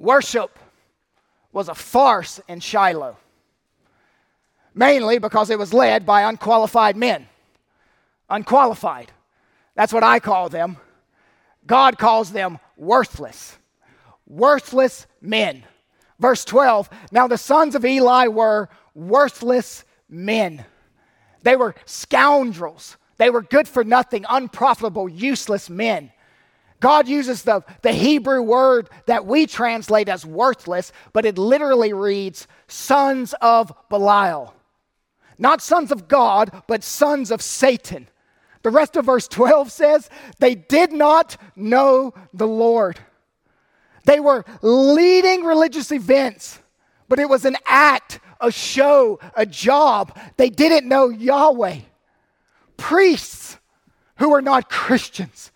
worship was a farce in Shiloh, mainly because it was led by unqualified men. Unqualified. That's what I call them. God calls them worthless. Worthless men. Verse 12, now the sons of Eli were worthless men. They were scoundrels. They were good for nothing, unprofitable, useless men. God uses the Hebrew word that we translate as worthless, but it literally reads sons of Belial. Not sons of God, but sons of Satan. The rest of verse 12 says, they did not know the Lord. They were leading religious events, but it was an act, a show, a job. They didn't know Yahweh. Priests who were not Christians.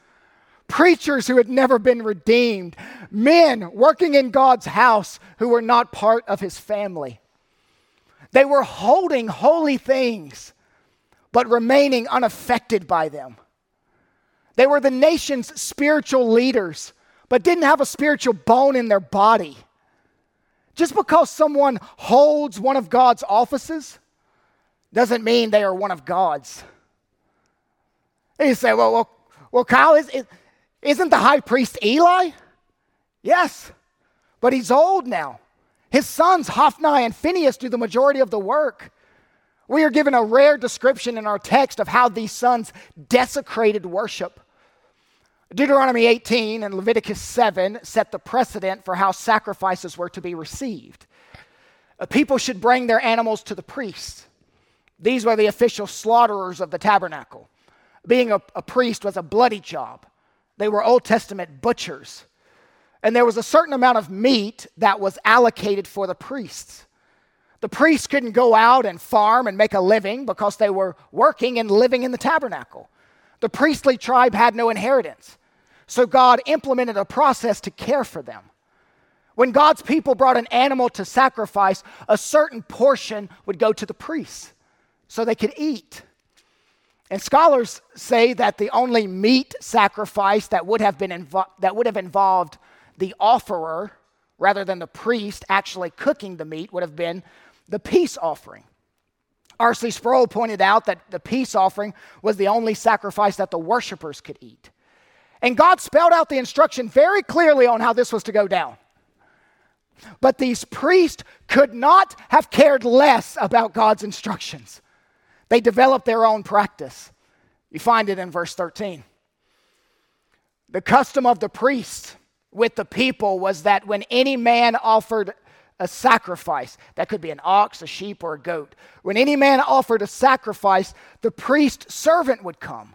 Preachers who had never been redeemed. Men working in God's house who were not part of his family. They were holding holy things, but remaining unaffected by them. They were the nation's spiritual leaders, but didn't have a spiritual bone in their body. Just because someone holds one of God's offices doesn't mean they are one of God's. And you say, well, Kyle, isn't the high priest Eli? Yes, but he's old now. His sons, Hophni and Phinehas, do the majority of the work. We are given a rare description in our text of how these sons desecrated worship. Deuteronomy 18 and Leviticus 7 set the precedent for how sacrifices were to be received. People should bring their animals to the priests. These were the official slaughterers of the tabernacle. Being a priest was a bloody job. They were Old Testament butchers. And there was a certain amount of meat that was allocated for the priests. The priests couldn't go out and farm and make a living because they were working and living in the tabernacle. The priestly tribe had no inheritance. So God implemented a process to care for them. When God's people brought an animal to sacrifice, a certain portion would go to the priests so they could eat. And scholars say that the only meat sacrifice that would have involved the offerer rather than the priest actually cooking the meat would have been the peace offering. R.C. Sproul pointed out that the peace offering was the only sacrifice that the worshipers could eat. And God spelled out the instruction very clearly on how this was to go down. But these priests could not have cared less about God's instructions. They developed their own practice. You find it in verse 13. The custom of the priest with the people was that when any man offered a sacrifice, that could be an ox, a sheep, or a goat. When any man offered a sacrifice, the priest servant would come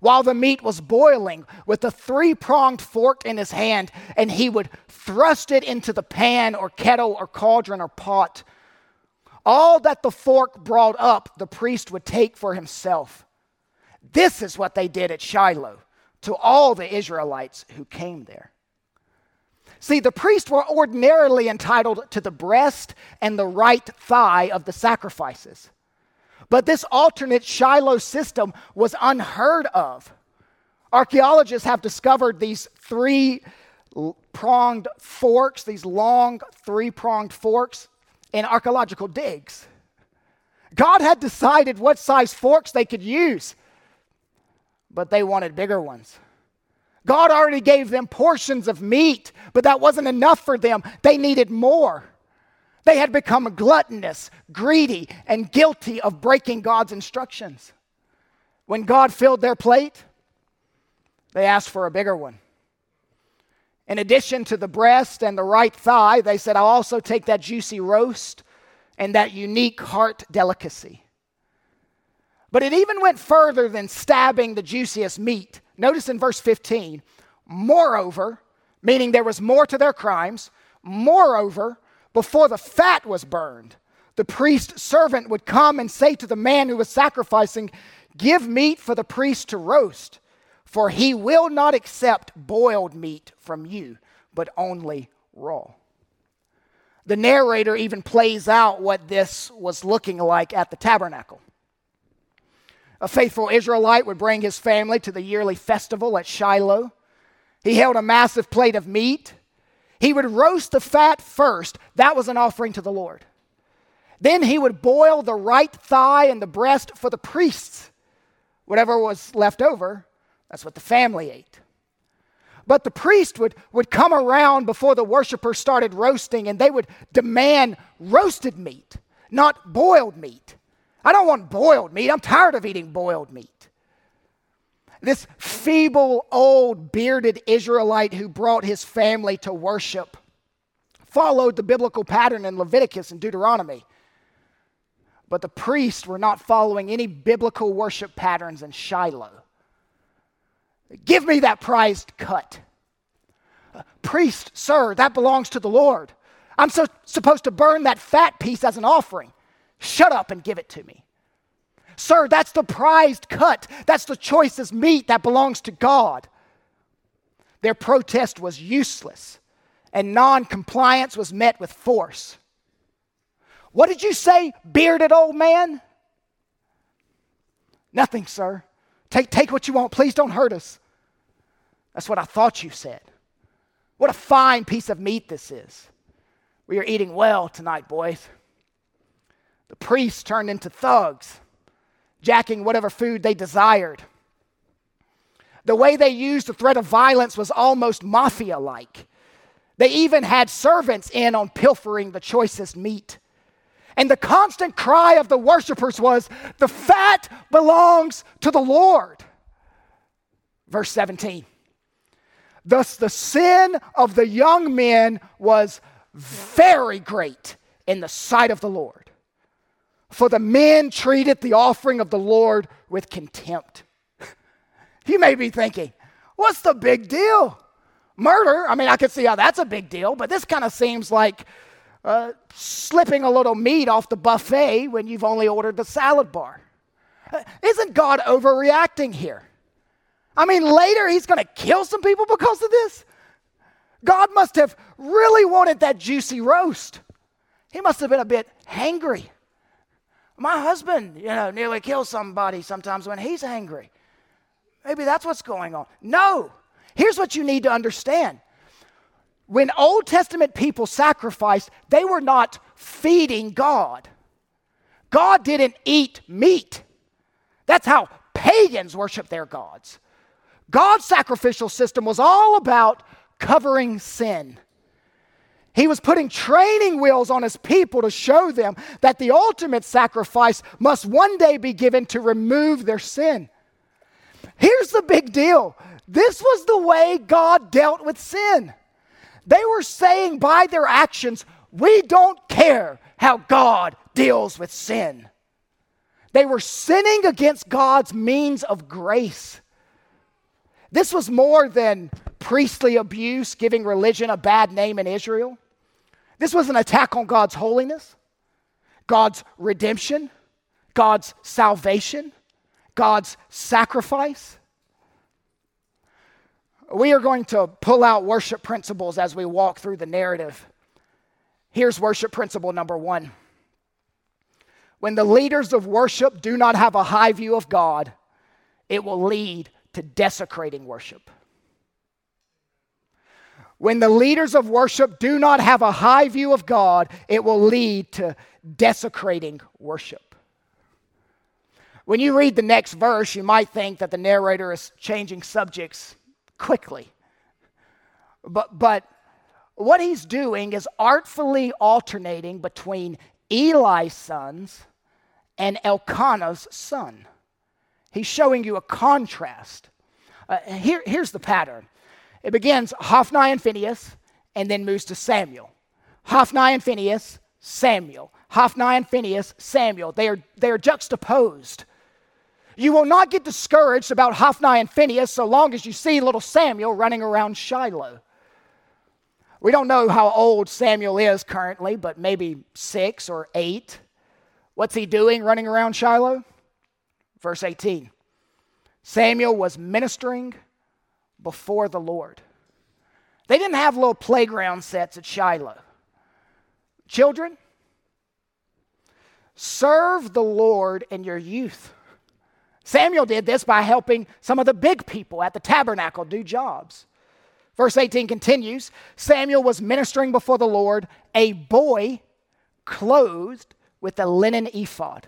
while the meat was boiling with a three-pronged fork in his hand, and he would thrust it into the pan or kettle or cauldron or pot. All that the fork brought up, the priest would take for himself. This is what they did at Shiloh to all the Israelites who came there. See, the priests were ordinarily entitled to the breast and the right thigh of the sacrifices. But this alternate Shiloh system was unheard of. Archaeologists have discovered these three-pronged forks, these long three-pronged forks in archaeological digs. God had decided what size forks they could use, but they wanted bigger ones. God already gave them portions of meat, but that wasn't enough for them. They needed more. They had become gluttonous, greedy, and guilty of breaking God's instructions. When God filled their plate, they asked for a bigger one. In addition to the breast and the right thigh, they said, I'll also take that juicy roast and that unique heart delicacy. But it even went further than stabbing the juiciest meat. Notice in verse 15, moreover, meaning there was more to their crimes, moreover, before the fat was burned, the priest's servant would come and say to the man who was sacrificing, give meat for the priest to roast, for he will not accept boiled meat from you, but only raw. The narrator even plays out what this was looking like at the tabernacle. A faithful Israelite would bring his family to the yearly festival at Shiloh. He held a massive plate of meat. He would roast the fat first. That was an offering to the Lord. Then he would boil the right thigh and the breast for the priests. Whatever was left over, that's what the family ate. But the priest would come around before the worshipers started roasting, and they would demand roasted meat, not boiled meat. I don't want boiled meat. I'm tired of eating boiled meat. This feeble, old, bearded Israelite who brought his family to worship followed the biblical pattern in Leviticus and Deuteronomy. But the priests were not following any biblical worship patterns in Shiloh. Give me that prized cut. Priest, sir, that belongs to the Lord. I'm supposed to burn that fat piece as an offering. Shut up and give it to me. Sir, that's the prized cut. That's the choicest meat that belongs to God. Their protest was useless, and non-compliance was met with force. What did you say, bearded old man? Nothing, sir. Take what you want. Please don't hurt us. That's what I thought you said. What a fine piece of meat this is. We are eating well tonight, boys. The priests turned into thugs, jacking whatever food they desired. The way they used the threat of violence was almost mafia-like. They even had servants in on pilfering the choicest meat. And the constant cry of the worshipers was, the fat belongs to the Lord. Verse 17. Thus the sin of the young men was very great in the sight of the Lord. For the men treated the offering of the Lord with contempt. You may be thinking, what's the big deal? Murder, I mean, I could see how that's a big deal, but this kind of seems like slipping a little meat off the buffet when you've only ordered the salad bar. Isn't God overreacting here? I mean, later he's going to kill some people because of this? God must have really wanted that juicy roast. He must have been a bit hangry. My husband, nearly kills somebody sometimes when he's angry. Maybe that's what's going on. No. Here's what you need to understand. When Old Testament people sacrificed, they were not feeding God. God didn't eat meat. That's how pagans worship their gods. God's sacrificial system was all about covering sin. He was putting training wheels on his people to show them that the ultimate sacrifice must one day be given to remove their sin. Here's the big deal. This was the way God dealt with sin. They were saying by their actions, we don't care how God deals with sin. They were sinning against God's means of grace. This was more than priestly abuse, giving religion a bad name in Israel. This was an attack on God's holiness, God's redemption, God's salvation, God's sacrifice. We are going to pull out worship principles as we walk through the narrative. Here's worship principle number 1. When the leaders of worship do not have a high view of God, it will lead to desecrating worship. When the leaders of worship do not have a high view of God, it will lead to desecrating worship. When you read the next verse, you might think that the narrator is changing subjects quickly. But what he's doing is artfully alternating between Eli's sons and Elkanah's son. He's showing you a contrast. Here's the pattern. It begins Hophni and Phinehas, and then moves to Samuel. Hophni and Phinehas, Samuel. Hophni and Phinehas, Samuel. They are juxtaposed. You will not get discouraged about Hophni and Phinehas so long as you see little Samuel running around Shiloh. We don't know how old Samuel is currently, but maybe 6 or 8. What's he doing running around Shiloh? Verse 18. Samuel was ministering before the Lord. They didn't have little playground sets at Shiloh. Children, serve the Lord in your youth. Samuel did this by helping some of the big people at the tabernacle do jobs. Verse 18 continues, Samuel was ministering before the Lord, a boy clothed with a linen ephod.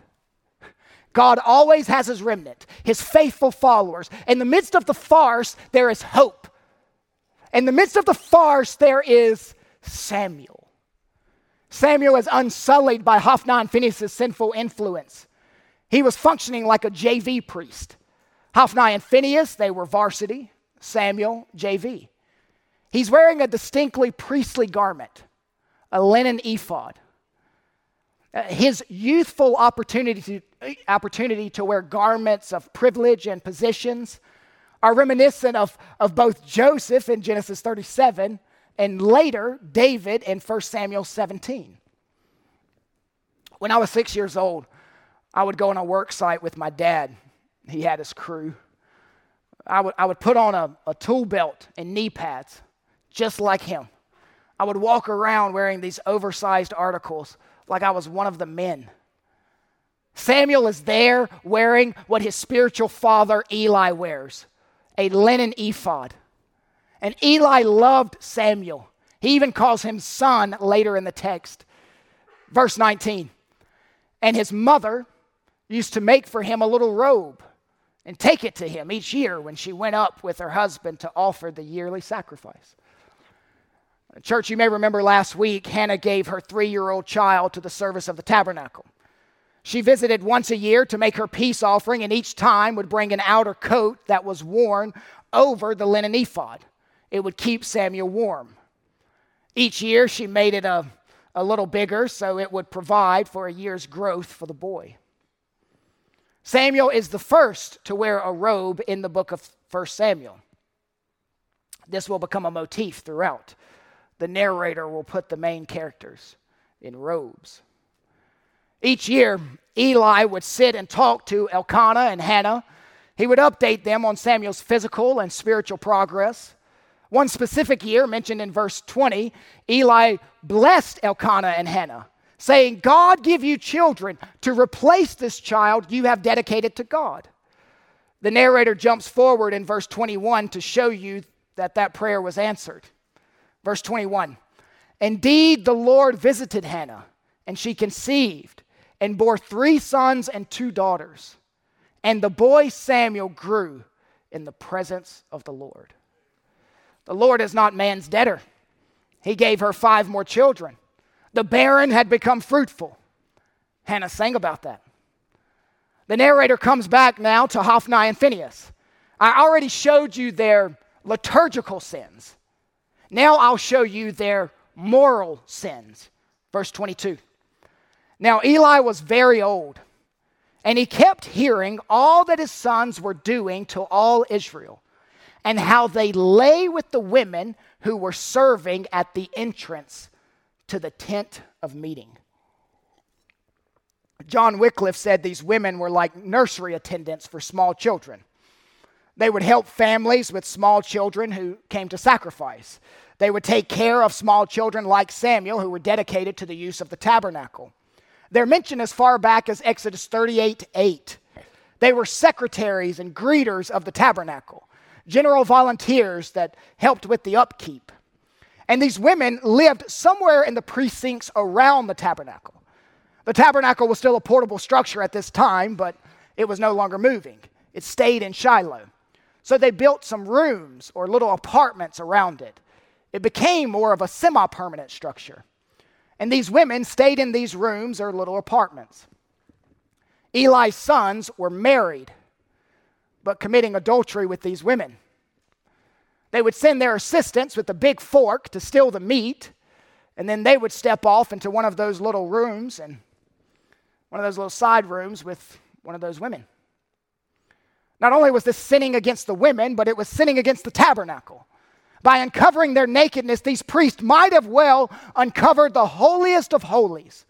God always has his remnant, his faithful followers. In the midst of the farce, there is hope. In the midst of the farce, there is Samuel. Samuel is unsullied by Hophni and Phinehas' sinful influence. He was functioning like a JV priest. Hophni and Phinehas, they were varsity. Samuel, JV. He's wearing a distinctly priestly garment, a linen ephod. His youthful opportunity to wear garments of privilege and positions are reminiscent of both Joseph in Genesis 37 and later David in 1 Samuel 17. When I was 6 years old, I would go on a work site with my dad. He had his crew. I would put on a tool belt and knee pads just like him. I would walk around wearing these oversized articles like I was one of the men. Samuel is there wearing what his spiritual father Eli wears, a linen ephod. And Eli loved Samuel. He even calls him son later in the text. Verse 19, and his mother used to make for him a little robe and take it to him each year when she went up with her husband to offer the yearly sacrifice. Church, you may remember last week, Hannah gave her 3-year-old child to the service of the tabernacle. She visited once a year to make her peace offering, and each time would bring an outer coat that was worn over the linen ephod. It would keep Samuel warm. Each year, she made it a little bigger so it would provide for a year's growth for the boy. Samuel is the first to wear a robe in the book of 1 Samuel. This will become a motif throughout. The narrator will put the main characters in robes. Each year, Eli would sit and talk to Elkanah and Hannah. He would update them on Samuel's physical and spiritual progress. One specific year, mentioned in verse 20, Eli blessed Elkanah and Hannah, saying, God give you children to replace this child you have dedicated to God. The narrator jumps forward in verse 21 to show you that prayer was answered. Verse 21, indeed, the Lord visited Hannah, and she conceived and bore 3 sons and 2 daughters. And the boy Samuel grew in the presence of the Lord. The Lord is not man's debtor. He gave her 5 more children. The barren had become fruitful. Hannah sang about that. The narrator comes back now to Hophni and Phinehas. I already showed you their liturgical sins. Now I'll show you their moral sins. Verse 22. Now Eli was very old, and he kept hearing all that his sons were doing to all Israel, and how they lay with the women who were serving at the entrance to the tent of meeting. John Wycliffe said these women were like nursery attendants for small children. They would help families with small children who came to sacrifice. They would take care of small children like Samuel, who were dedicated to the use of the tabernacle. They're mentioned as far back as Exodus 38:8. They were secretaries and greeters of the tabernacle, general volunteers that helped with the upkeep. And these women lived somewhere in the precincts around the tabernacle. The tabernacle was still a portable structure at this time, but it was no longer moving. It stayed in Shiloh. So they built some rooms or little apartments around it. It became more of a semi-permanent structure. And these women stayed in these rooms or little apartments. Eli's sons were married, but committing adultery with these women. They would send their assistants with a big fork to steal the meat, and then they would step off into one of those little rooms and one of those little side rooms with one of those women. Not only was this sinning against the women, but it was sinning against the tabernacle. By uncovering their nakedness, these priests might have well uncovered the holiest of holies.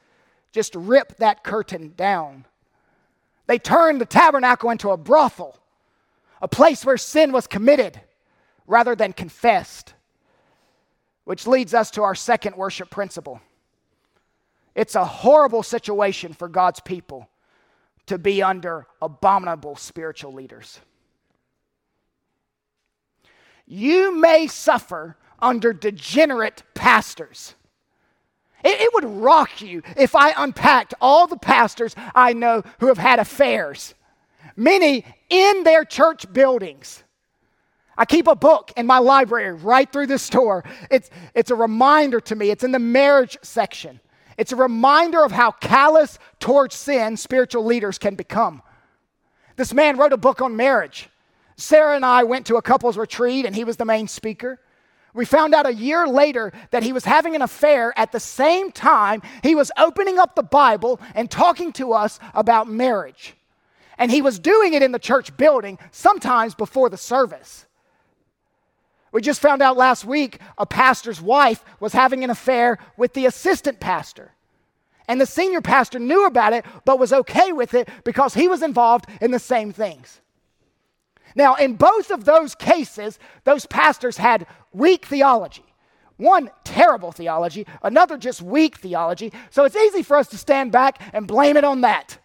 Just rip that curtain down. They turned the tabernacle into a brothel, a place where sin was committed rather than confessed. Which leads us to our second worship principle. It's a horrible situation for God's people to be under abominable spiritual leaders. you may suffer under degenerate pastors. It would rock you if I unpacked all the pastors I know who have had affairs, many in their church buildings. I keep a book in my library right through this door. It's a reminder to me. It's in the marriage section. It's a reminder of how callous towards sin spiritual leaders can become. This man wrote a book on marriage. Sarah and I went to a couple's retreat, and he was the main speaker. We found out a year later that he was having an affair at the same time he was opening up the Bible and talking to us about marriage. And he was doing it in the church building, sometimes before the service. We just found out last week a pastor's wife was having an affair with the assistant pastor. And the senior pastor knew about it, but was okay with it because he was involved in the same things. Now, in both of those cases, those pastors had weak theology. One, terrible theology. Another, just weak theology. So it's easy for us to stand back and blame it on that.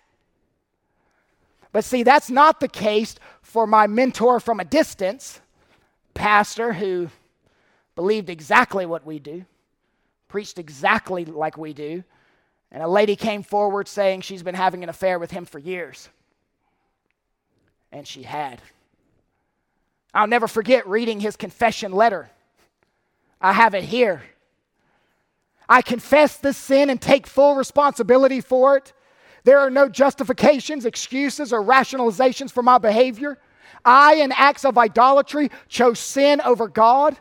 But see, that's not the case for my mentor from a distance, pastor who believed exactly what we do, preached exactly like we do, and a lady came forward saying she's been having an affair with him for years. And she had. I'll never forget reading his confession letter. I have it here. I confess this sin and take full responsibility for it. There are no justifications, excuses, or rationalizations for my behavior. I, in acts of idolatry, chose sin over God.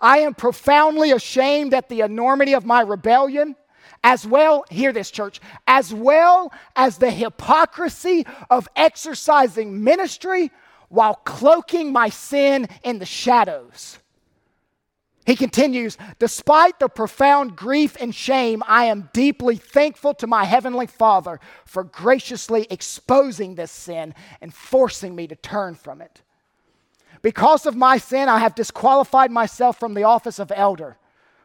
I am profoundly ashamed at the enormity of my rebellion. As well, hear this, church, as well as the hypocrisy of exercising ministry while cloaking my sin in the shadows. He continues, despite the profound grief and shame, I am deeply thankful to my heavenly Father for graciously exposing this sin and forcing me to turn from it. Because of my sin, I have disqualified myself from the office of elder.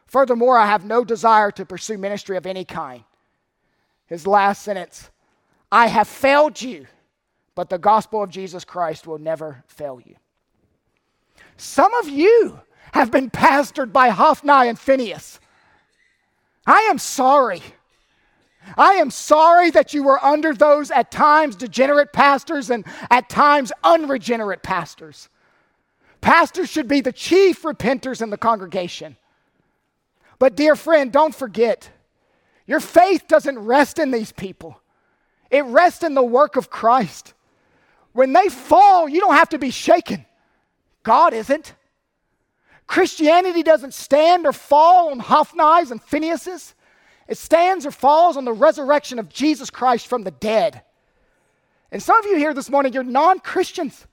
Furthermore, I have no desire to pursue ministry of any kind. His last sentence, I have failed you, but the gospel of Jesus Christ will never fail you. Some of you have been pastored by Hophni and Phinehas. I am sorry. I am sorry that you were under those at times degenerate pastors and at times unregenerate pastors. Pastors should be the chief repenters in the congregation. But dear friend, don't forget, your faith doesn't rest in these people. It rests in the work of Christ. When they fall, you don't have to be shaken. God isn't. Christianity doesn't stand or fall on Hophni's and Phinehas's. It stands or falls on the resurrection of Jesus Christ from the dead. And some of you here this morning, you're non-Christians.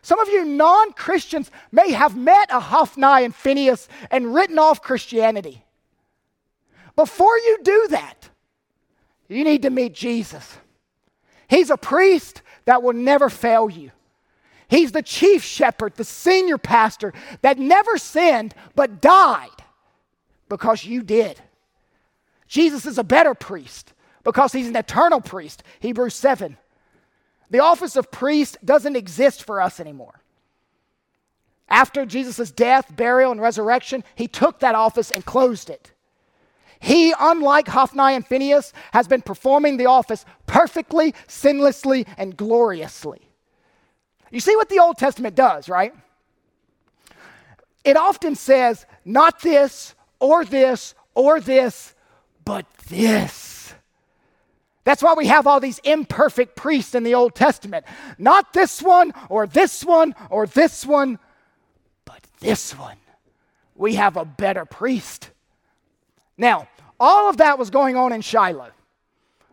Some of you non-Christians may have met a Hophni and Phinehas and written off Christianity. Before you do that, you need to meet Jesus. He's a priest that will never fail you. He's the chief shepherd, the senior pastor that never sinned but died because you did. Jesus is a better priest because he's an eternal priest, Hebrews 7. The office of priest doesn't exist for us anymore. After Jesus' death, burial, and resurrection, he took that office and closed it. He, unlike Hophni and Phinehas, has been performing the office perfectly, sinlessly, and gloriously. You see what the Old Testament does, right? It often says, not this, or this, or this, but this. That's why we have all these imperfect priests in the Old Testament. Not this one, or this one, or this one, but this one. We have a better priest. Now, all of that was going on in Shiloh.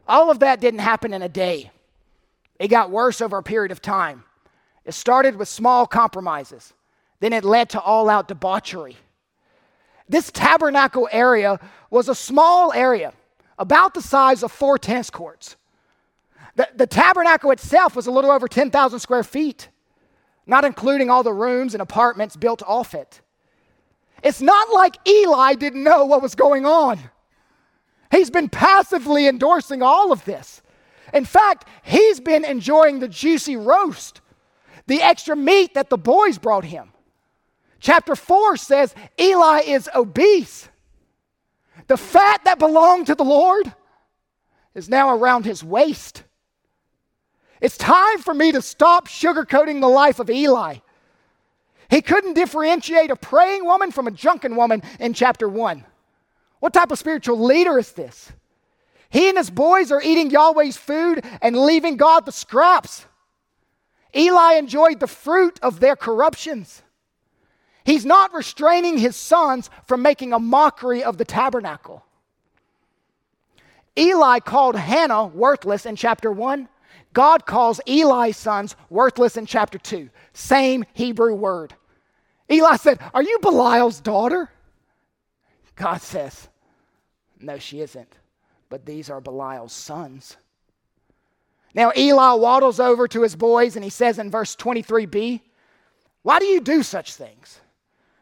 All of that didn't happen in a day. It got worse over a period of time. It started with small compromises. Then it led to all-out debauchery. This tabernacle area was a small area, about the size of 4 tennis courts. The tabernacle itself was a little over 10,000 square feet, not including all the rooms and apartments built off it. It's not like Eli didn't know what was going on. He's been passively endorsing all of this. In fact, he's been enjoying the juicy roast, the extra meat that the boys brought him. Chapter 4 says Eli is obese. The fat that belonged to the Lord is now around his waist. It's time for me to stop sugarcoating the life of Eli. He couldn't differentiate a praying woman from a drunken woman in chapter 1. What type of spiritual leader is this? He and his boys are eating Yahweh's food and leaving God the scraps. Eli enjoyed the fruit of their corruptions. He's not restraining his sons from making a mockery of the tabernacle. Eli called Hannah worthless in chapter 1. God calls Eli's sons worthless in chapter 2. Same Hebrew word. Eli said, "Are you Belial's daughter?" God says, "No, she isn't, but these are Belial's sons." Now Eli waddles over to his boys and he says in verse 23b, "Why do you do such things?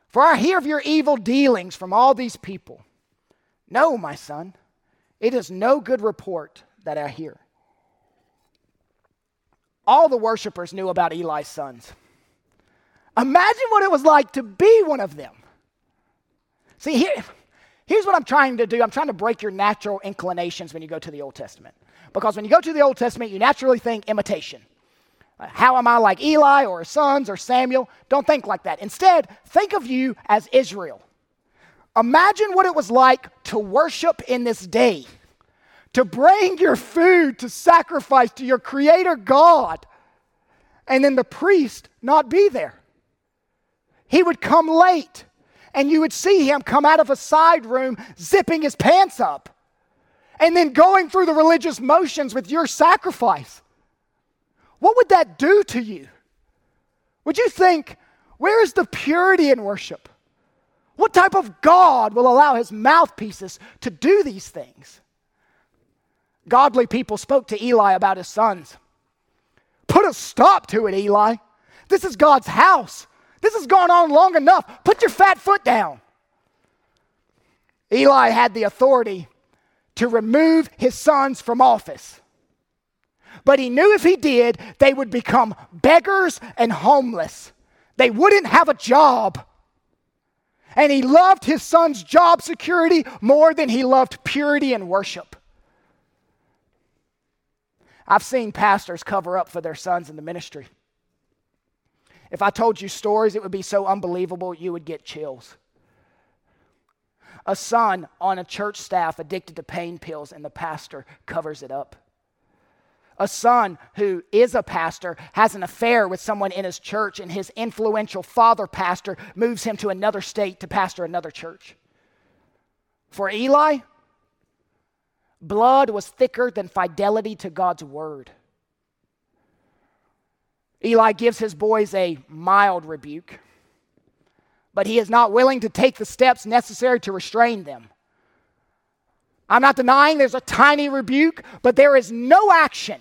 For I hear of your evil dealings from all these people." "No, my son, it is no good report that I hear." All the worshipers knew about Eli's sons. Imagine what it was like to be one of them. See, here's what I'm trying to do. I'm trying to break your natural inclinations when you go to the Old Testament. Because when you go to the Old Testament, you naturally think imitation. How am I like Eli or his sons or Samuel? Don't think like that. Instead, think of you as Israel. Imagine what it was like to worship in this day. To bring your food to sacrifice to your Creator God, and then the priest not be there. He would come late, and you would see him come out of a side room zipping his pants up, and then going through the religious motions with your sacrifice. What would that do to you? Would you think, where is the purity in worship? What type of God will allow his mouthpieces to do these things? Godly people spoke to Eli about his sons. "Put a stop to it, Eli. This is God's house. This has gone on long enough. Put your fat foot down." Eli had the authority to remove his sons from office. But he knew if he did, they would become beggars and homeless. They wouldn't have a job. And he loved his son's job security more than he loved purity and worship. I've seen pastors cover up for their sons in the ministry. If I told you stories, it would be so unbelievable you would get chills. A son on a church staff addicted to pain pills, and the pastor covers it up. A son who is a pastor has an affair with someone in his church, and his influential father pastor moves him to another state to pastor another church. For Eli, blood was thicker than fidelity to God's word. Eli gives his boys a mild rebuke, but he is not willing to take the steps necessary to restrain them. I'm not denying there's a tiny rebuke, but there is no action.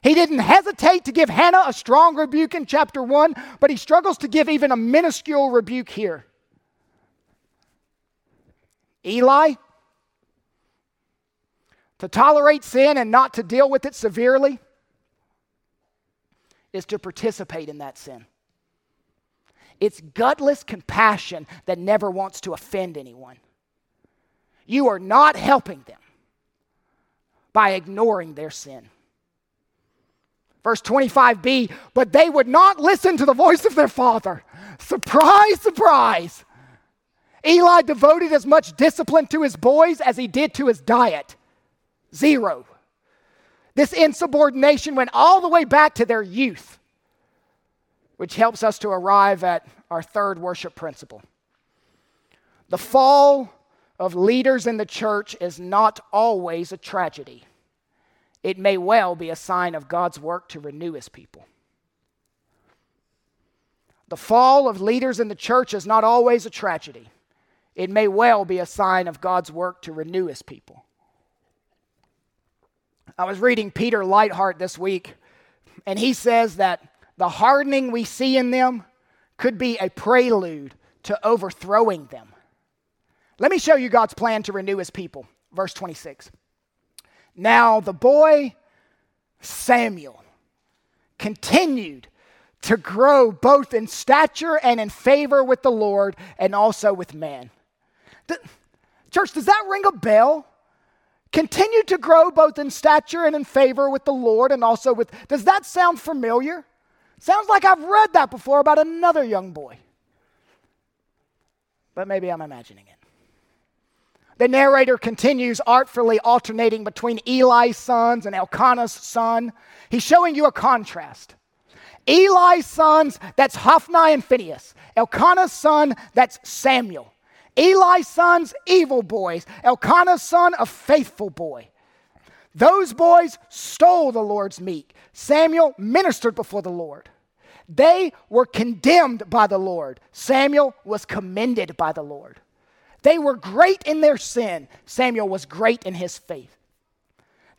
He didn't hesitate to give Hannah a strong rebuke in chapter 1, but he struggles to give even a minuscule rebuke here. Eli, to tolerate sin and not to deal with it severely is to participate in that sin. It's gutless compassion that never wants to offend anyone. You are not helping them by ignoring their sin. Verse 25b, "But they would not listen to the voice of their father." Surprise, surprise. Eli devoted as much discipline to his boys as he did to his diet. Zero. This insubordination went all the way back to their youth, which helps us to arrive at our third worship principle. The fall of leaders in the church is not always a tragedy. It may well be a sign of God's work to renew his people. The fall of leaders in the church is not always a tragedy. It may well be a sign of God's work to renew his people. I was reading Peter Leithart this week, and he says that the hardening we see in them could be a prelude to overthrowing them. Let me show you God's plan to renew his people. Verse 26. "Now the boy Samuel continued to grow both in stature and in favor with the Lord and also with man. Church, does that ring a bell? Continue to grow both in stature and in favor with the Lord and also with... Does that sound familiar? Sounds like I've read that before about another young boy. But maybe I'm imagining it. The narrator continues artfully alternating between Eli's sons and Elkanah's son. He's showing you a contrast. Eli's sons, that's Hophni and Phinehas. Elkanah's son, that's Samuel. Eli's sons, evil boys. Elkanah's son, a faithful boy. Those boys stole the Lord's meat. Samuel ministered before the Lord. They were condemned by the Lord. Samuel was commended by the Lord. They were great in their sin. Samuel was great in his faith.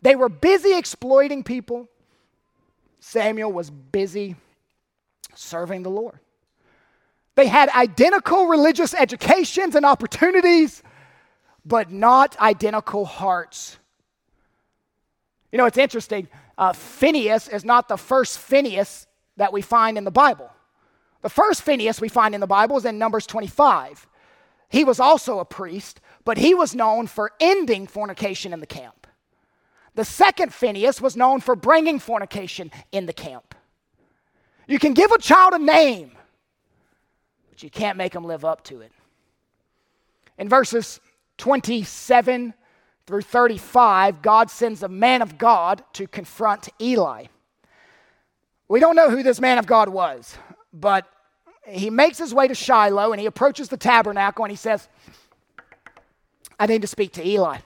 They were busy exploiting people. Samuel was busy serving the Lord. They had identical religious educations and opportunities, but not identical hearts. You know, it's interesting. Phinehas is not the first Phinehas that we find in the Bible. The first Phinehas we find in the Bible is in Numbers 25. He was also a priest, but he was known for ending fornication in the camp. The second Phinehas was known for bringing fornication in the camp. You can give a child a name, but you can't make them live up to it. In verses 27 through 35, God sends a man of God to confront Eli. We don't know who this man of God was, but he makes his way to Shiloh and he approaches the tabernacle and he says, I need to speak to Eli.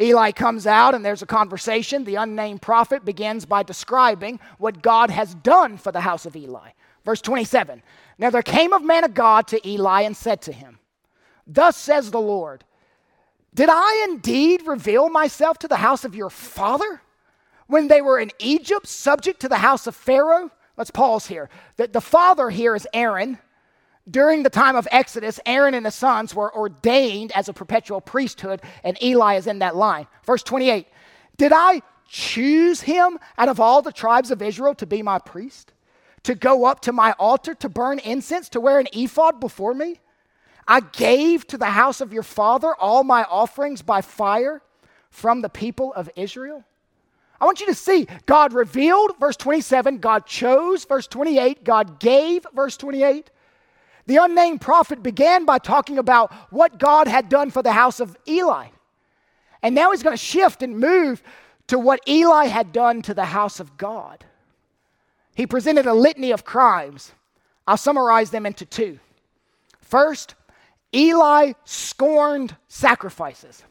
Eli comes out and there's a conversation. The unnamed prophet begins by describing what God has done for the house of Eli. Verse 27, now there came a man of God to Eli and said to him, thus says the Lord, did I indeed reveal myself to the house of your father when they were in Egypt, subject to the house of Pharaoh? Let's pause here. The father here is Aaron. During the time of Exodus, Aaron and his sons were ordained as a perpetual priesthood, and Eli is in that line. Verse 28, did I choose him out of all the tribes of Israel to be my priest, to go up to my altar, to burn incense, to wear an ephod before me? I gave to the house of your father all my offerings by fire from the people of Israel. I want you to see, God revealed, verse 27, God chose, verse 28, God gave, verse 28. The unnamed prophet began by talking about what God had done for the house of Eli. And now he's going to shift and move to what Eli had done to the house of God. He presented a litany of crimes. I'll summarize them into two. First, Eli scorned sacrifices.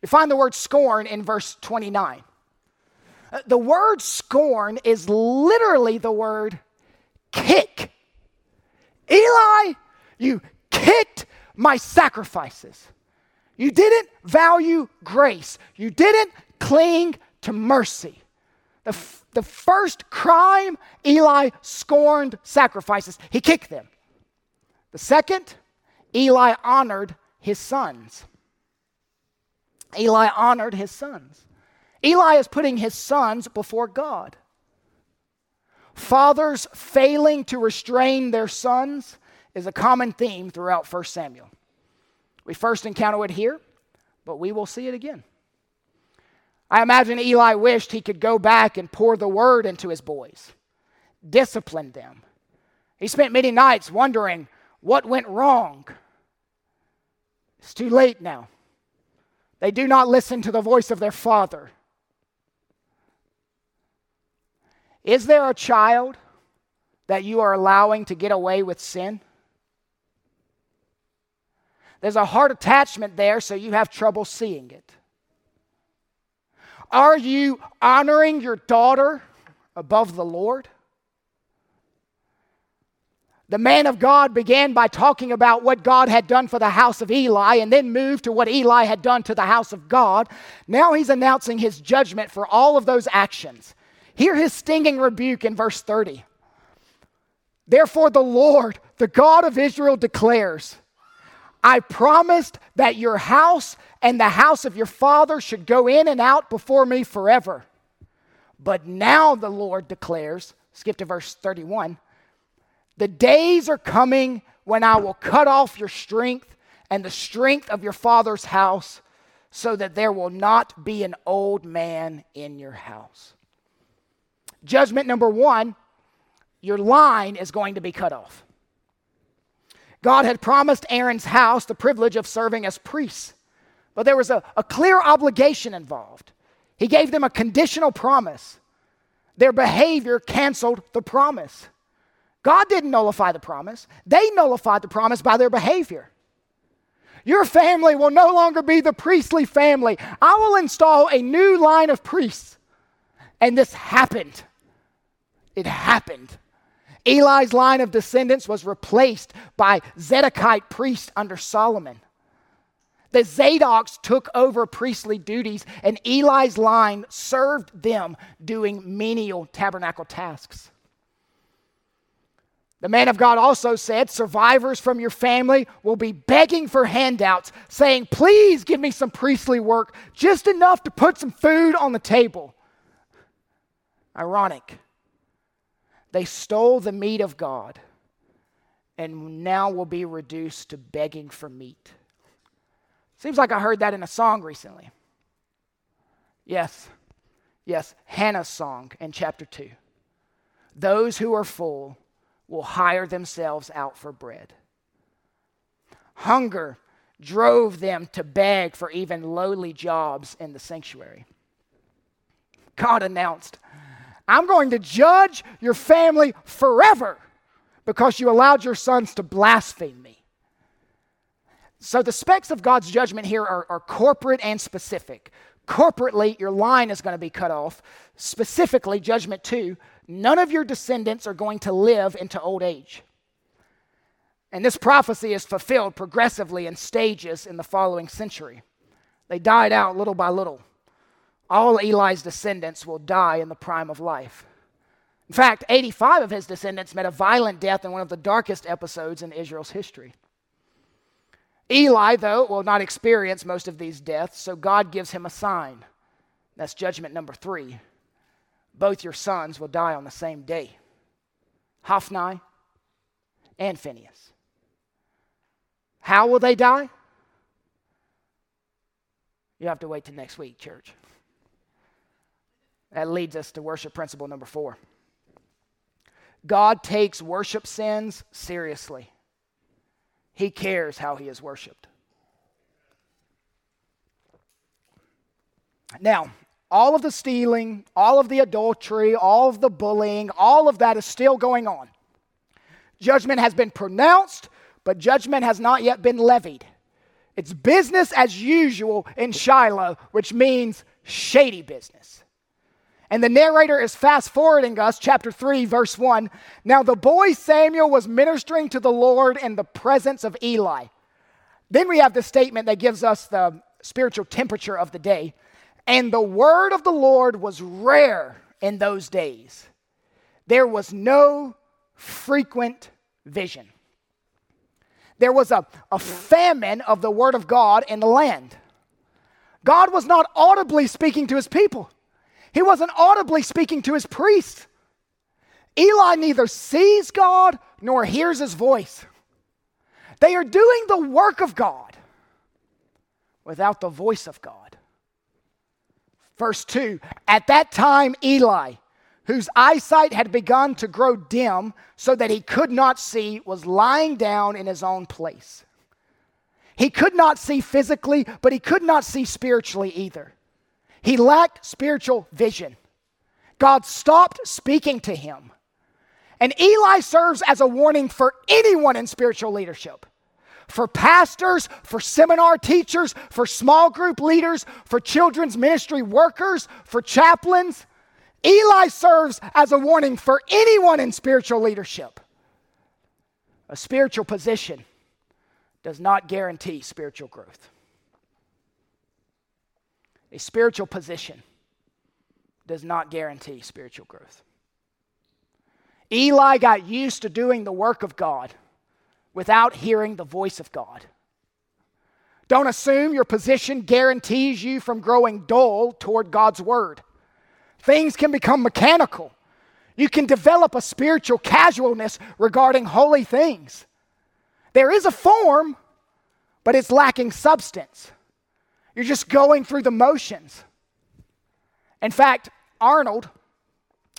You find the word scorn in verse 29. The word scorn is literally the word kick. Eli, you kicked my sacrifices. You didn't value grace. You didn't cling to mercy. The first crime, Eli scorned sacrifices. He kicked them. The second, Eli honored his sons. Eli honored his sons. Eli is putting his sons before God. Fathers failing to restrain their sons is a common theme throughout 1 Samuel. We first encounter it here, but we will see it again. I imagine Eli wished he could go back and pour the word into his boys, discipline them. He spent many nights wondering what went wrong. It's too late now. They do not listen to the voice of their father. Is there a child that you are allowing to get away with sin? There's a heart attachment there, so you have trouble seeing it. Are you honoring your daughter above the Lord? The man of God began by talking about what God had done for the house of Eli and then moved to what Eli had done to the house of God. Now he's announcing his judgment for all of those actions. Hear his stinging rebuke in verse 30. Therefore the Lord, the God of Israel, declares, I promised that your house and the house of your father should go in and out before me forever. But now the Lord declares, skip to verse 31. The days are coming when I will cut off your strength and the strength of your father's house, so that there will not be an old man in your house. Judgment number one, your line is going to be cut off. God had promised Aaron's house the privilege of serving as priests, but there was a clear obligation involved. He gave them a conditional promise. Their behavior canceled the promise. God didn't nullify the promise. They nullified the promise by their behavior. Your family will no longer be the priestly family. I will install a new line of priests. And this happened. It happened. Eli's line of descendants was replaced by Zadokite priests under Solomon. The Zadoks took over priestly duties, and Eli's line served them doing menial tabernacle tasks. The man of God also said, survivors from your family will be begging for handouts, saying, please give me some priestly work, just enough to put some food on the table. Ironic. They stole the meat of God and now will be reduced to begging for meat. Seems like I heard that in a song recently. Yes, Hannah's song in chapter 2. Those who are full will hire themselves out for bread. Hunger drove them to beg for even lowly jobs in the sanctuary. God announced, I'm going to judge your family forever because you allowed your sons to blaspheme me. So the specs of God's judgment here are corporate and specific. Corporately, your line is going to be cut off. Specifically, judgment 2, none of your descendants are going to live into old age. And this prophecy is fulfilled progressively in stages in the following century. They died out little by little. All Eli's descendants will die in the prime of life. In fact, 85 of his descendants met a violent death in one of the darkest episodes in Israel's history. Eli, though, will not experience most of these deaths, so God gives him a sign. That's judgment number 3. Both your sons will die on the same day. Hophni and Phinehas. How will they die? You have to wait till next week, church. That leads us to worship principle number 4. God takes worship sins seriously. He cares how he is worshipped. Now, all of the stealing, all of the adultery, all of the bullying, all of that is still going on. Judgment has been pronounced, but judgment has not yet been levied. It's business as usual in Shiloh, which means shady business. And the narrator is fast-forwarding us, chapter 3, verse 1. Now the boy Samuel was ministering to the Lord in the presence of Eli. Then we have the statement that gives us the spiritual temperature of the day. And the word of the Lord was rare in those days. There was no frequent vision. There was a famine of the word of God in the land. God was not audibly speaking to his people. He wasn't audibly speaking to his priest. Eli neither sees God nor hears his voice. They are doing the work of God without the voice of God. Verse 2, at that time Eli, whose eyesight had begun to grow dim so that he could not see, was lying down in his own place. He could not see physically, but he could not see spiritually either. He lacked spiritual vision. God stopped speaking to him. And Eli serves as a warning for anyone in spiritual leadership. For pastors, for seminar teachers, for small group leaders, for children's ministry workers, for chaplains. Eli serves as a warning for anyone in spiritual leadership. A spiritual position does not guarantee spiritual growth. A spiritual position does not guarantee spiritual growth. Eli got used to doing the work of God without hearing the voice of God. Don't assume your position guarantees you from growing dull toward God's word. Things can become mechanical. You can develop a spiritual casualness regarding holy things. There is a form, but it's lacking substance. You're just going through the motions. In fact, Arnold,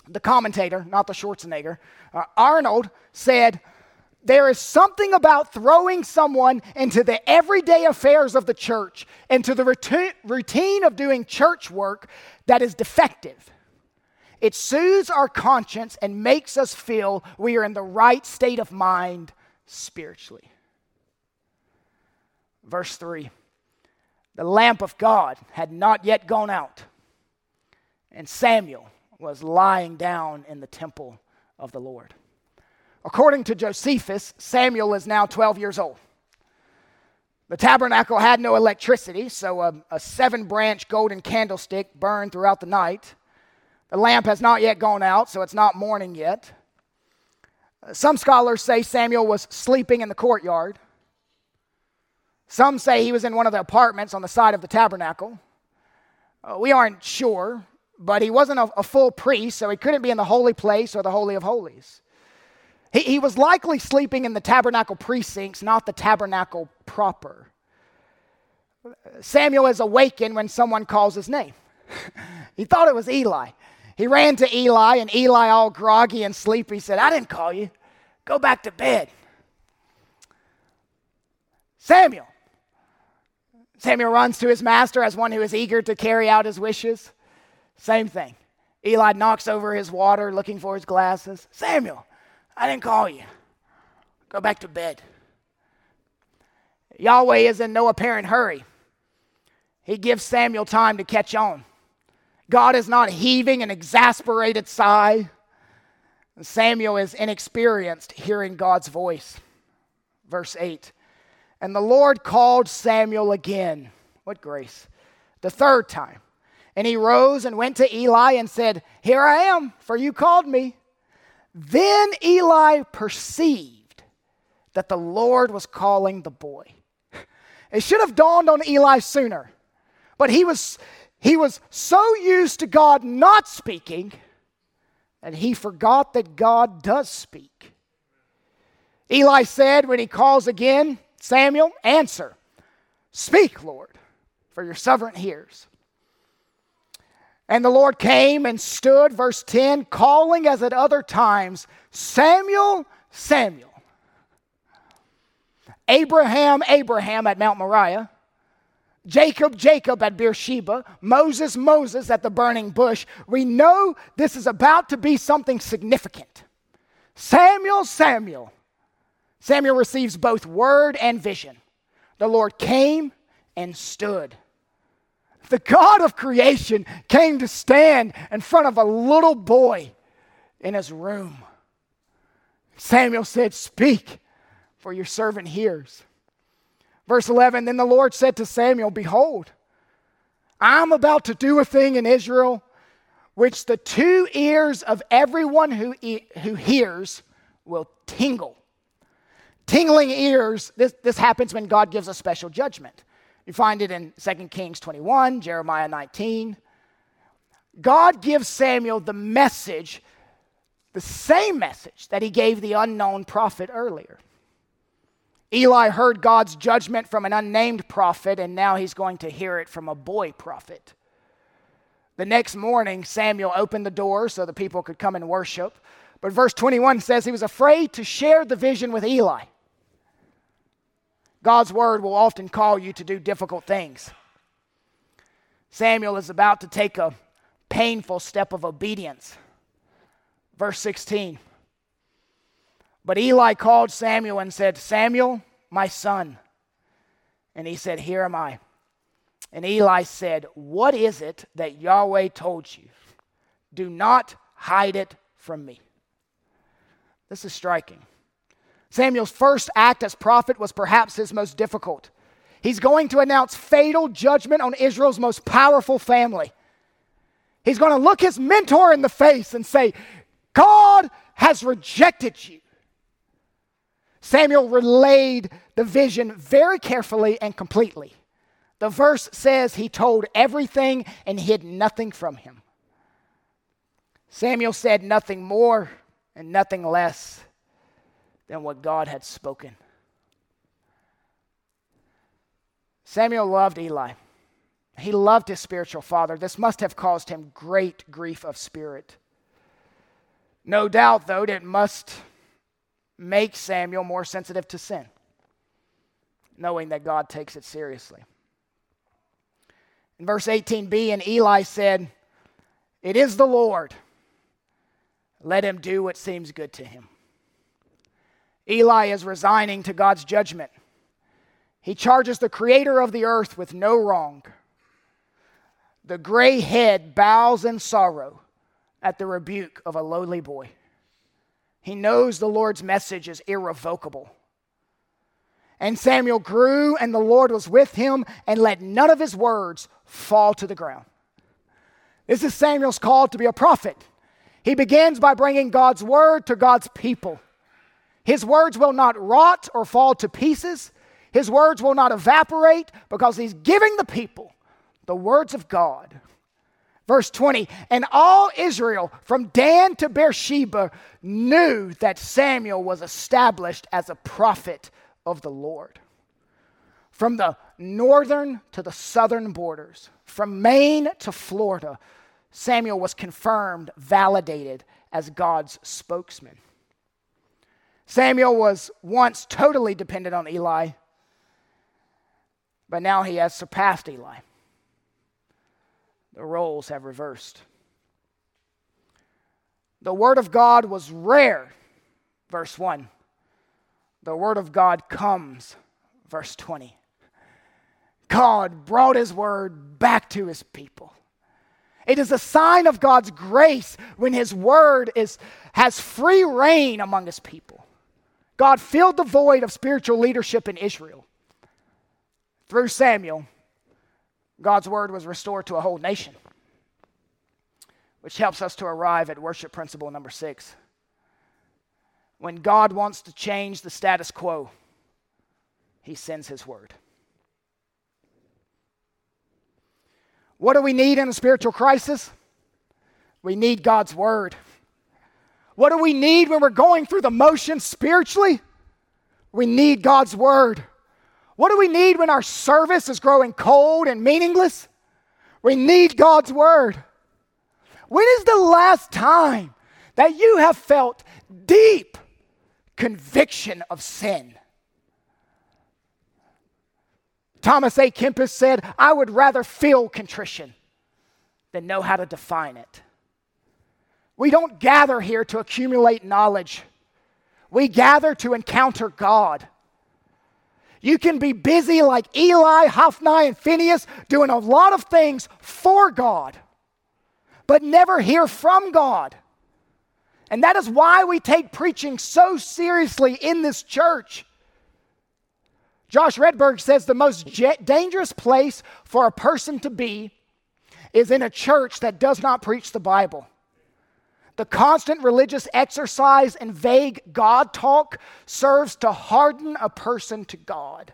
the commentator, not the Schwarzenegger, Arnold said, there is something about throwing someone into the everyday affairs of the church, into the routine of doing church work that is defective. It soothes our conscience and makes us feel we are in the right state of mind spiritually. Verse 3, the lamp of God had not yet gone out, and Samuel was lying down in the temple of the Lord. According to Josephus, Samuel is now 12 years old. The tabernacle had no electricity, so a 7-branch golden candlestick burned throughout the night. The lamp has not yet gone out, so it's not morning yet. Some scholars say Samuel was sleeping in the courtyard. Some say he was in one of the apartments on the side of the tabernacle. We aren't sure, but he wasn't a full priest, so he couldn't be in the holy place or the holy of holies. He was likely sleeping in the tabernacle precincts, not the tabernacle proper. Samuel is awakened when someone calls his name. He thought it was Eli. He ran to Eli, and Eli, all groggy and sleepy, said, "I didn't call you. Go back to bed." Samuel runs to his master as one who is eager to carry out his wishes. Same thing. Eli knocks over his water, looking for his glasses. "Samuel, I didn't call you. Go back to bed." Yahweh is in no apparent hurry. He gives Samuel time to catch on. God is not heaving an exasperated sigh. Samuel is inexperienced hearing God's voice. Verse 8, and the Lord called Samuel again. What grace. The third time. And he rose and went to Eli and said, "Here I am, for you called me." Then Eli perceived that the Lord was calling the boy. It should have dawned on Eli sooner, but he was so used to God not speaking that he forgot that God does speak. Eli said when he calls again, "Samuel, answer. Speak, Lord, for your servant hears." And the Lord came and stood, verse 10, calling as at other times, "Samuel, Samuel." Abraham, Abraham at Mount Moriah. Jacob, Jacob at Beersheba. Moses, Moses at the burning bush. We know this is about to be something significant. Samuel, Samuel. Samuel receives both word and vision. The Lord came and stood. The God of creation came to stand in front of a little boy in his room. Samuel said, "Speak, for your servant hears." Verse 11, then the Lord said to Samuel, "Behold, I'm about to do a thing in Israel which the two ears of everyone who hears will tingle." Tingling ears, this happens when God gives a special judgment. You find it in 2 Kings 21, Jeremiah 19. God gives Samuel the message, the same message that he gave the unknown prophet earlier. Eli heard God's judgment from an unnamed prophet, and now he's going to hear it from a boy prophet. The next morning, Samuel opened the door so the people could come and worship. But verse 21 says he was afraid to share the vision with Eli. God's word will often call you to do difficult things. Samuel is about to take a painful step of obedience. Verse 16. But Eli called Samuel and said, "Samuel, my son." And he said, "Here am I." And Eli said, "What is it that Yahweh told you? Do not hide it from me." This is striking. Samuel's first act as prophet was perhaps his most difficult. He's going to announce fatal judgment on Israel's most powerful family. He's going to look his mentor in the face and say, "God has rejected you." Samuel relayed the vision very carefully and completely. The verse says he told everything and hid nothing from him. Samuel said nothing more and nothing less than what God had spoken. Samuel loved Eli. He loved his spiritual father. This must have caused him great grief of spirit. No doubt, though, it must make Samuel more sensitive to sin, knowing that God takes it seriously. In verse 18b, and Eli said, "It is the Lord. Let him do what seems good to him." Eli is resigning to God's judgment. He charges the creator of the earth with no wrong. The gray head bows in sorrow at the rebuke of a lowly boy. He knows the Lord's message is irrevocable. And Samuel grew, and the Lord was with him, and let none of his words fall to the ground. This is Samuel's call to be a prophet. He begins by bringing God's word to God's people. His words will not rot or fall to pieces. His words will not evaporate, because he's giving the people the words of God. Verse 20, and all Israel from Dan to Beersheba knew that Samuel was established as a prophet of the Lord. From the northern to the southern borders, from Maine to Florida, Samuel was confirmed, validated as God's spokesman. Samuel was once totally dependent on Eli, but now he has surpassed Eli. The roles have reversed. The word of God was rare, verse 1. The word of God comes, verse 20. God brought his word back to his people. It is a sign of God's grace when his word has free reign among his people. God filled the void of spiritual leadership in Israel. Through Samuel, God's word was restored to a whole nation, which helps us to arrive at worship principle number 6. When God wants to change the status quo, he sends his word. What do we need in a spiritual crisis? We need God's word. What do we need when we're going through the motions spiritually? We need God's word. What do we need when our service is growing cold and meaningless? We need God's word. When is the last time that you have felt deep conviction of sin? Thomas A. Kempis said, "I would rather feel contrition than know how to define it." We don't gather here to accumulate knowledge. We gather to encounter God. You can be busy like Eli, Hophni, and Phinehas, doing a lot of things for God, but never hear from God. And that is why we take preaching so seriously in this church. Josh Redberg says the most dangerous place for a person to be is in a church that does not preach the Bible. The constant religious exercise and vague God talk serves to harden a person to God.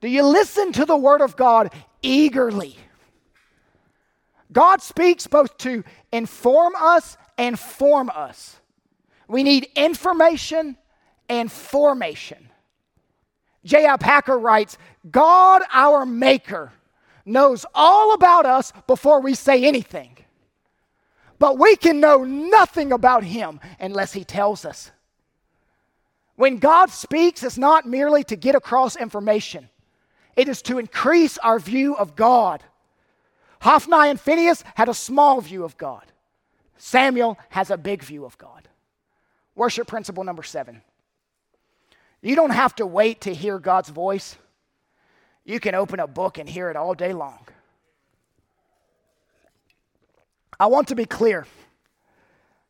Do you listen to the word of God eagerly? God speaks both to inform us and form us. We need information and formation. J.I. Packer writes, "God, our Maker, knows all about us before we say anything. But we can know nothing about him unless he tells us." When God speaks, it's not merely to get across information. It is to increase our view of God. Hophni and Phinehas had a small view of God. Samuel has a big view of God. Worship principle number 7. You don't have to wait to hear God's voice. You can open a book and hear it all day long. I want to be clear.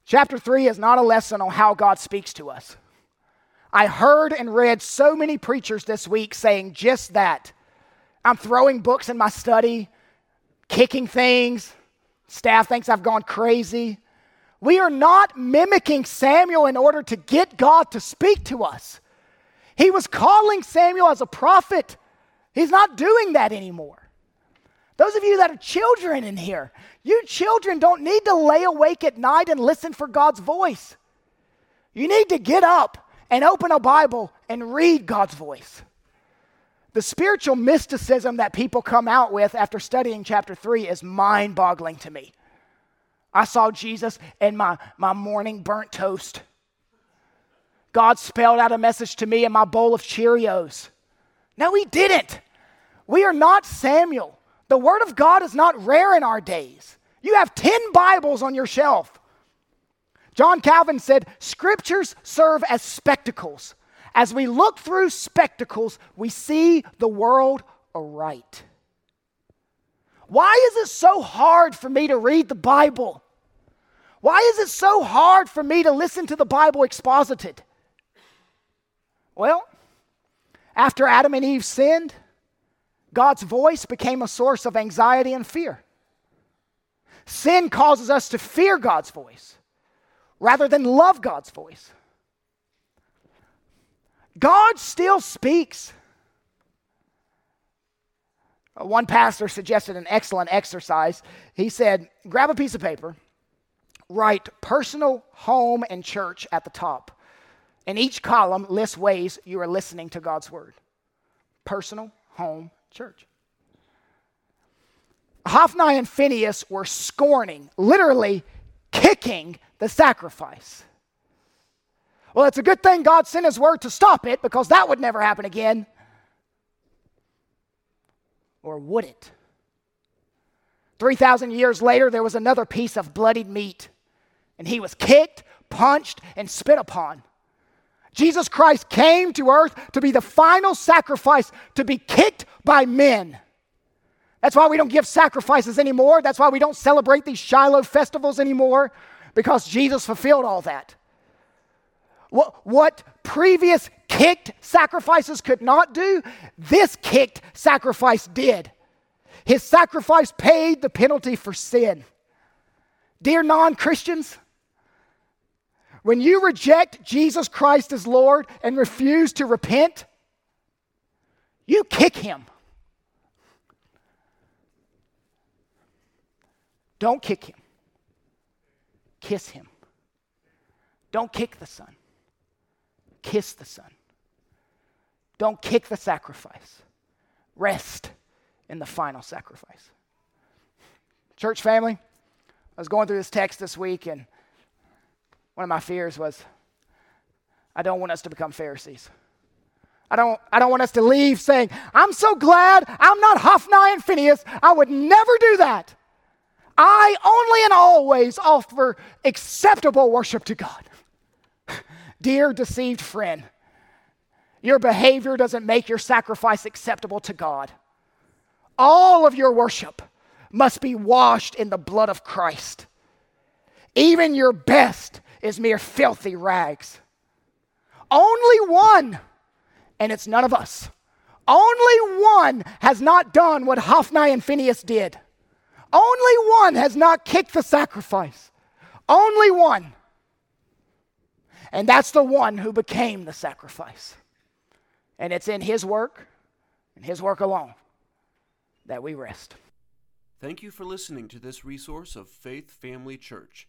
Chapter 3 is not a lesson on how God speaks to us. I heard and read so many preachers this week saying just that. I'm throwing books in my study, kicking things. Staff thinks I've gone crazy. We are not mimicking Samuel in order to get God to speak to us. He was calling Samuel as a prophet. He's not doing that anymore. Those of you that are children in here, you children don't need to lay awake at night and listen for God's voice. You need to get up and open a Bible and read God's voice. The spiritual mysticism that people come out with after studying chapter 3 is mind-boggling to me. I saw Jesus in my morning burnt toast. God spelled out a message to me in my bowl of Cheerios. No, he didn't. We are not Samuel. The word of God is not rare in our days. You have 10 Bibles on your shelf. John Calvin said, "Scriptures serve as spectacles. As we look through spectacles, we see the world aright." Why is it so hard for me to read the Bible? Why is it so hard for me to listen to the Bible exposited? Well, after Adam and Eve sinned, God's voice became a source of anxiety and fear. Sin causes us to fear God's voice rather than love God's voice. God still speaks. One pastor suggested an excellent exercise. He said, grab a piece of paper, write personal, home, and church at the top. In each column, list ways you are listening to God's word. Personal, home, church. Hophni and Phinehas were scorning, literally kicking the sacrifice. Well, it's a good thing God sent his word to stop it, because that would never happen again. Or would it? 3,000 years later, there was another piece of bloodied meat, and he was kicked, punched, and spit upon. Jesus Christ came to earth to be the final sacrifice, to be kicked by men. That's why we don't give sacrifices anymore. That's why we don't celebrate these Shiloh festivals anymore, because Jesus fulfilled all that. What previous kicked sacrifices could not do, this kicked sacrifice did. His sacrifice paid the penalty for sin. Dear non-Christians, when you reject Jesus Christ as Lord and refuse to repent, you kick him. Don't kick him. Kiss him. Don't kick the Son. Kiss the Son. Don't kick the sacrifice. Rest in the final sacrifice. Church family, I was going through this text this week, and one of my fears was, I don't want us to become Pharisees. I don't want us to leave saying, I'm so glad I'm not Hophni and Phinehas. I would never do that. I only and always offer acceptable worship to God. Dear deceived friend, your behavior doesn't make your sacrifice acceptable to God. All of your worship must be washed in the blood of Christ. Even your best is mere filthy rags. Only one, and it's none of us, only one has not done what Hophni and Phinehas did. Only one has not kicked the sacrifice. Only one. And that's the one who became the sacrifice. And it's in his work, and his work alone, that we rest. Thank you for listening to this resource of Faith Family Church.